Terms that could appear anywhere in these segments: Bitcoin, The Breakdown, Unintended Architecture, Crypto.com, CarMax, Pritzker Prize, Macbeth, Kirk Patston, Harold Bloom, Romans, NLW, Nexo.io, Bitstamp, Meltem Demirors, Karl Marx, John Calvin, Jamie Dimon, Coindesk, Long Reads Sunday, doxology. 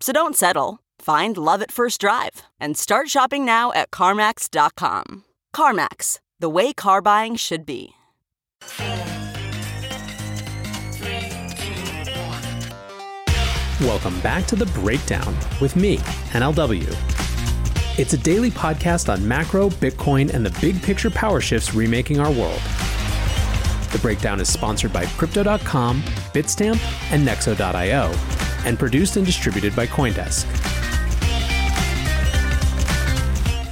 So don't settle. Find love at first drive and start shopping now at CarMax.com. CarMax, the way car buying should be. Welcome back to The Breakdown with me, NLW. It's a daily podcast on macro, Bitcoin, and the big picture power shifts remaking our world. The Breakdown is sponsored by Crypto.com, Bitstamp, and Nexo.io, and produced and distributed by Coindesk.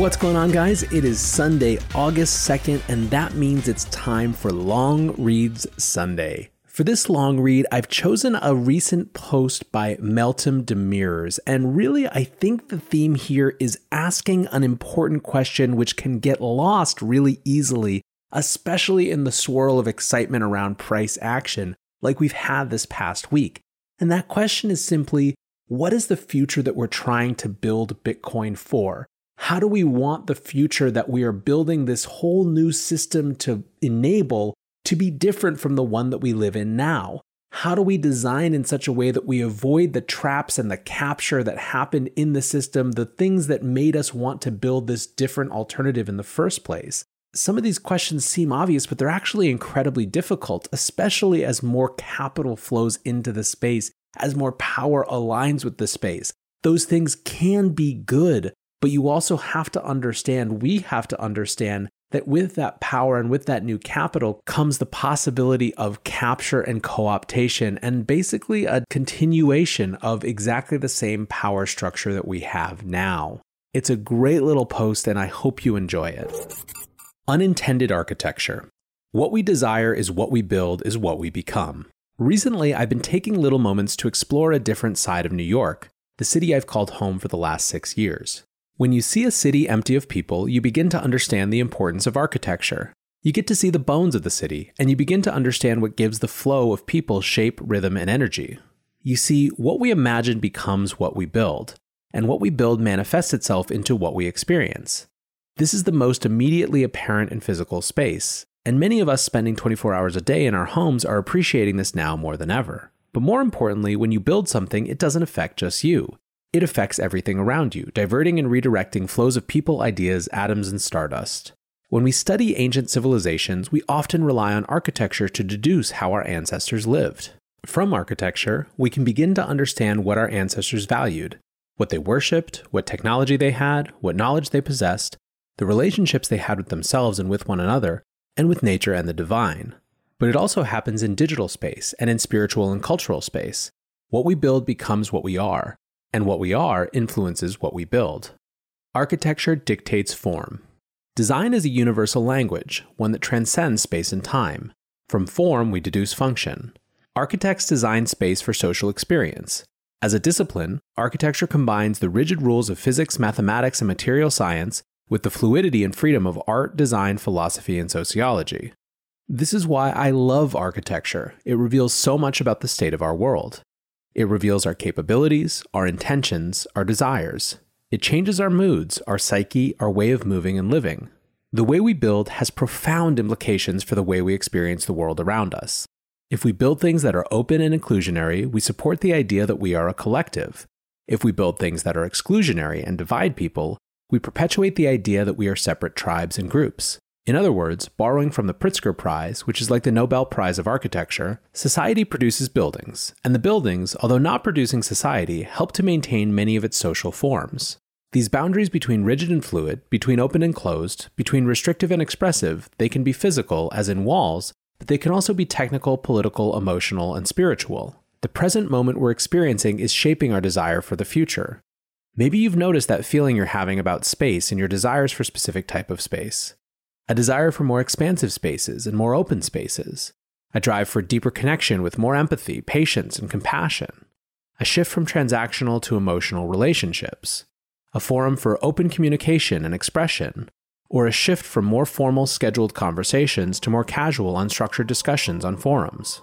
What's going on, guys? It is Sunday, August 2nd, and that means it's time for Long Reads Sunday. For this long read, I've chosen a recent post by Meltem Demirors, and really I think the theme here is asking an important question which can get lost really easily, especially in the swirl of excitement around price action like we've had this past week. And that question is simply, what is the future that we're trying to build Bitcoin for? How do we want the future that we are building this whole new system to enable to be different from the one that we live in now? How do we design in such a way that we avoid the traps and the capture that happened in the system, the things that made us want to build this different alternative in the first place? Some of these questions seem obvious, but they're actually incredibly difficult, especially as more capital flows into the space, as more power aligns with the space. Those things can be good, but you also have to understand, we have to understand, that with that power and with that new capital comes the possibility of capture and co-optation and basically a continuation of exactly the same power structure that we have now. It's a great little post, and I hope you enjoy it. Unintended Architecture. What we desire is what we build is what we become. Recently, I've been taking little moments to explore a different side of New York, the city I've called home for the last 6 years. When you see a city empty of people, you begin to understand the importance of architecture. You get to see the bones of the city, and you begin to understand what gives the flow of people shape, rhythm, and energy. You see, what we imagine becomes what we build, and what we build manifests itself into what we experience. This is the most immediately apparent in physical space, and many of us spending 24 hours a day in our homes are appreciating this now more than ever. But more importantly, when you build something, it doesn't affect just you. It affects everything around you, diverting and redirecting flows of people, ideas, atoms, and stardust. When we study ancient civilizations, we often rely on architecture to deduce how our ancestors lived. From architecture, we can begin to understand what our ancestors valued, what they worshipped, what technology they had, what knowledge they possessed, the relationships they had with themselves and with one another, and with nature and the divine. But it also happens in digital space and in spiritual and cultural space. What we build becomes what we are, and what we are influences what we build. Architecture dictates form. Design is a universal language, one that transcends space and time. From form, we deduce function. Architects design space for social experience. As a discipline, architecture combines the rigid rules of physics, mathematics, and material science with the fluidity and freedom of art, design, philosophy, and sociology. This is why I love architecture. It reveals so much about the state of our world. It reveals our capabilities, our intentions, our desires. It changes our moods, our psyche, our way of moving and living. The way we build has profound implications for the way we experience the world around us. If we build things that are open and inclusionary, we support the idea that we are a collective. If we build things that are exclusionary and divide people, we perpetuate the idea that we are separate tribes and groups. In other words, borrowing from the Pritzker Prize, which is like the Nobel Prize of architecture, society produces buildings, and the buildings, although not producing society, help to maintain many of its social forms. These boundaries between rigid and fluid, between open and closed, between restrictive and expressive, they can be physical, as in walls, but they can also be technical, political, emotional, and spiritual. The present moment we're experiencing is shaping our desire for the future. Maybe you've noticed that feeling you're having about space and your desires for specific type of space. A desire for more expansive spaces and more open spaces. A drive for deeper connection with more empathy, patience, and compassion. A shift from transactional to emotional relationships. A forum for open communication and expression. Or a shift from more formal scheduled conversations to more casual unstructured discussions on forums.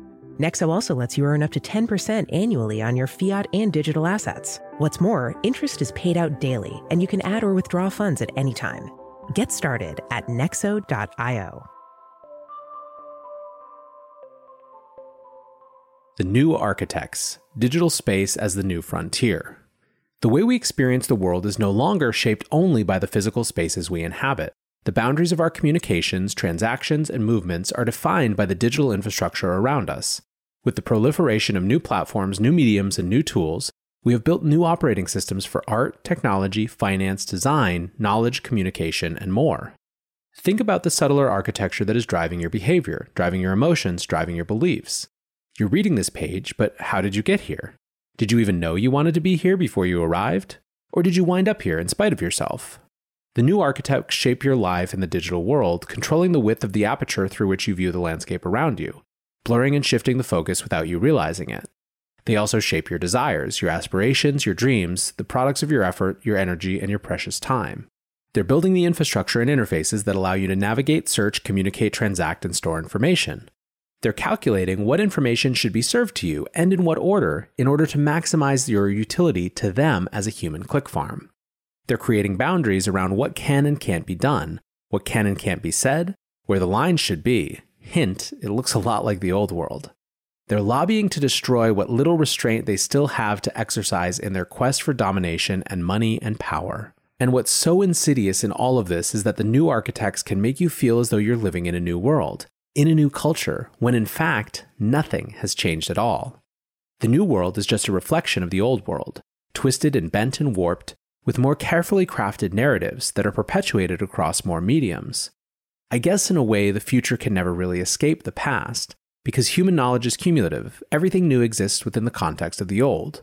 Nexo also lets you earn up to 10% annually on your fiat and digital assets. What's more, interest is paid out daily, and you can add or withdraw funds at any time. Get started at Nexo.io. The New Architects, Digital Space as the New Frontier. The way we experience the world is no longer shaped only by the physical spaces we inhabit. The boundaries of our communications, transactions, and movements are defined by the digital infrastructure around us. With the proliferation of new platforms, new mediums, and new tools, we have built new operating systems for art, technology, finance, design, knowledge, communication, and more. Think about the subtler architecture that is driving your behavior, driving your emotions, driving your beliefs. You're reading this page, but how did you get here? Did you even know you wanted to be here before you arrived? Or did you wind up here in spite of yourself? The new architects shape your life in the digital world, controlling the width of the aperture through which you view the landscape around you, blurring and shifting the focus without you realizing it. They also shape your desires, your aspirations, your dreams, the products of your effort, your energy, and your precious time. They're building the infrastructure and interfaces that allow you to navigate, search, communicate, transact, and store information. They're calculating what information should be served to you and in what order in order to maximize your utility to them as a human click farm. They're creating boundaries around what can and can't be done, what can and can't be said, where the lines should be. Hint, it looks a lot like the old world. They're lobbying to destroy what little restraint they still have to exercise in their quest for domination and money and power. And what's so insidious in all of this is that the new architects can make you feel as though you're living in a new world, in a new culture, when in fact, nothing has changed at all. The new world is just a reflection of the old world, twisted and bent and warped, with more carefully crafted narratives that are perpetuated across more mediums. I guess in a way, the future can never really escape the past, because human knowledge is cumulative, everything new exists within the context of the old.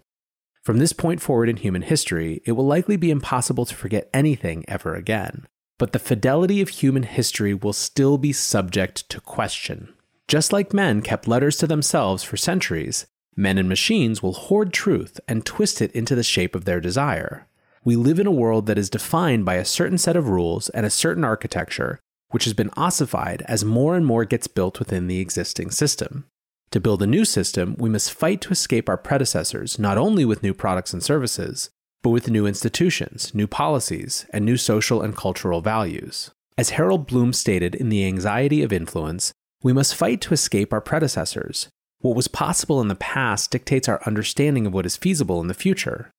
From this point forward in human history, it will likely be impossible to forget anything ever again. But the fidelity of human history will still be subject to question. Just like men kept letters to themselves for centuries, men and machines will hoard truth and twist it into the shape of their desire. We live in a world that is defined by a certain set of rules and a certain architecture, which has been ossified as more and more gets built within the existing system. To build a new system, we must fight to escape our predecessors, not only with new products and services, but with new institutions, new policies, and new social and cultural values. As Harold Bloom stated in The Anxiety of Influence, we must fight to escape our predecessors, What was possible in the past dictates our understanding of what is feasible in the future.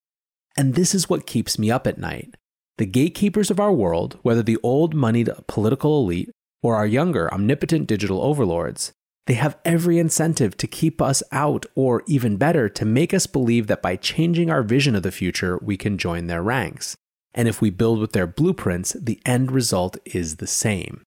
And this is what keeps me up at night. The gatekeepers of our world, whether the old moneyed political elite or our younger omnipotent digital overlords, they have every incentive to keep us out, or even better, to make us believe that by changing our vision of the future, we can join their ranks. And if we build with their blueprints, the end result is the same.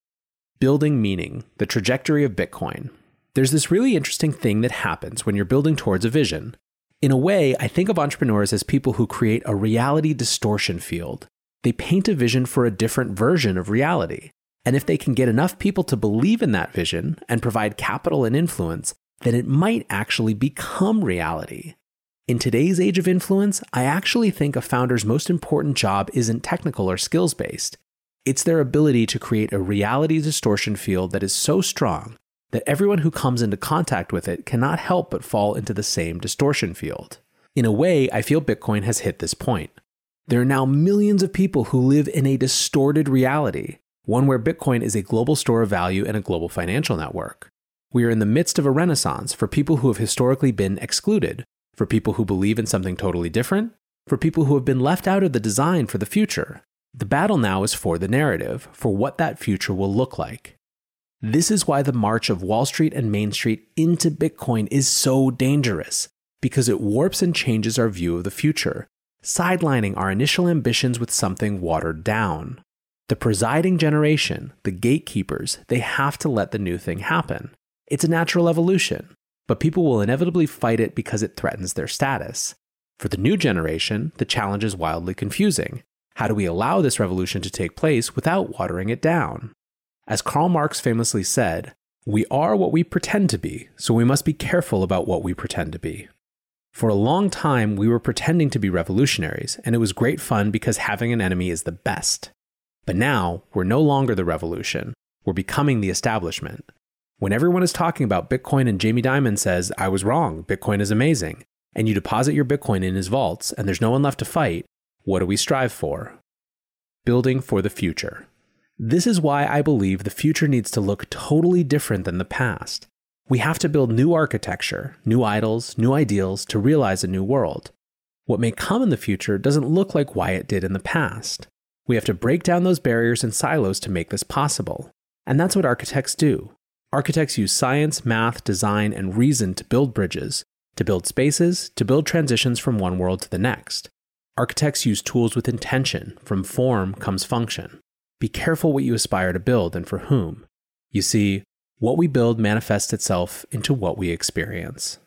Building meaning, the trajectory of Bitcoin. There's this really interesting thing that happens when you're building towards a vision. In a way, I think of entrepreneurs as people who create a reality distortion field. They paint a vision for a different version of reality. And if they can get enough people to believe in that vision and provide capital and influence, then it might actually become reality. In today's age of influence, I actually think a founder's most important job isn't technical or skills-based. It's their ability to create a reality distortion field that is so strong that everyone who comes into contact with it cannot help but fall into the same distortion field. In a way, I feel Bitcoin has hit this point. There are now millions of people who live in a distorted reality, one where Bitcoin is a global store of value and a global financial network. We are in the midst of a renaissance for people who have historically been excluded, for people who believe in something totally different, for people who have been left out of the design for the future. The battle now is for the narrative, for what that future will look like. This is why the march of Wall Street and Main Street into Bitcoin is so dangerous, because it warps and changes our view of the future, sidelining our initial ambitions with something watered down. The presiding generation, the gatekeepers, they have to let the new thing happen. It's a natural evolution, but people will inevitably fight it because it threatens their status. For the new generation, the challenge is wildly confusing. How do we allow this revolution to take place without watering it down? As Karl Marx famously said, "We are what we pretend to be, so we must be careful about what we pretend to be." For a long time, we were pretending to be revolutionaries, and it was great fun because having an enemy is the best. But now, we're no longer the revolution. We're becoming the establishment. When everyone is talking about Bitcoin and Jamie Dimon says, "I was wrong, Bitcoin is amazing," and you deposit your Bitcoin in his vaults and there's no one left to fight, what do we strive for? Building for the future. This is why I believe the future needs to look totally different than the past. We have to build new architecture, new idols, new ideals to realize a new world. What may come in the future doesn't look like why it did in the past. We have to break down those barriers and silos to make this possible. And that's what architects do. Architects use science, math, design, and reason to build bridges, to build spaces, to build transitions from one world to the next. Architects use tools with intention. From form comes function. Be careful what you aspire to build and for whom. You see, what we build manifests itself into what we experience.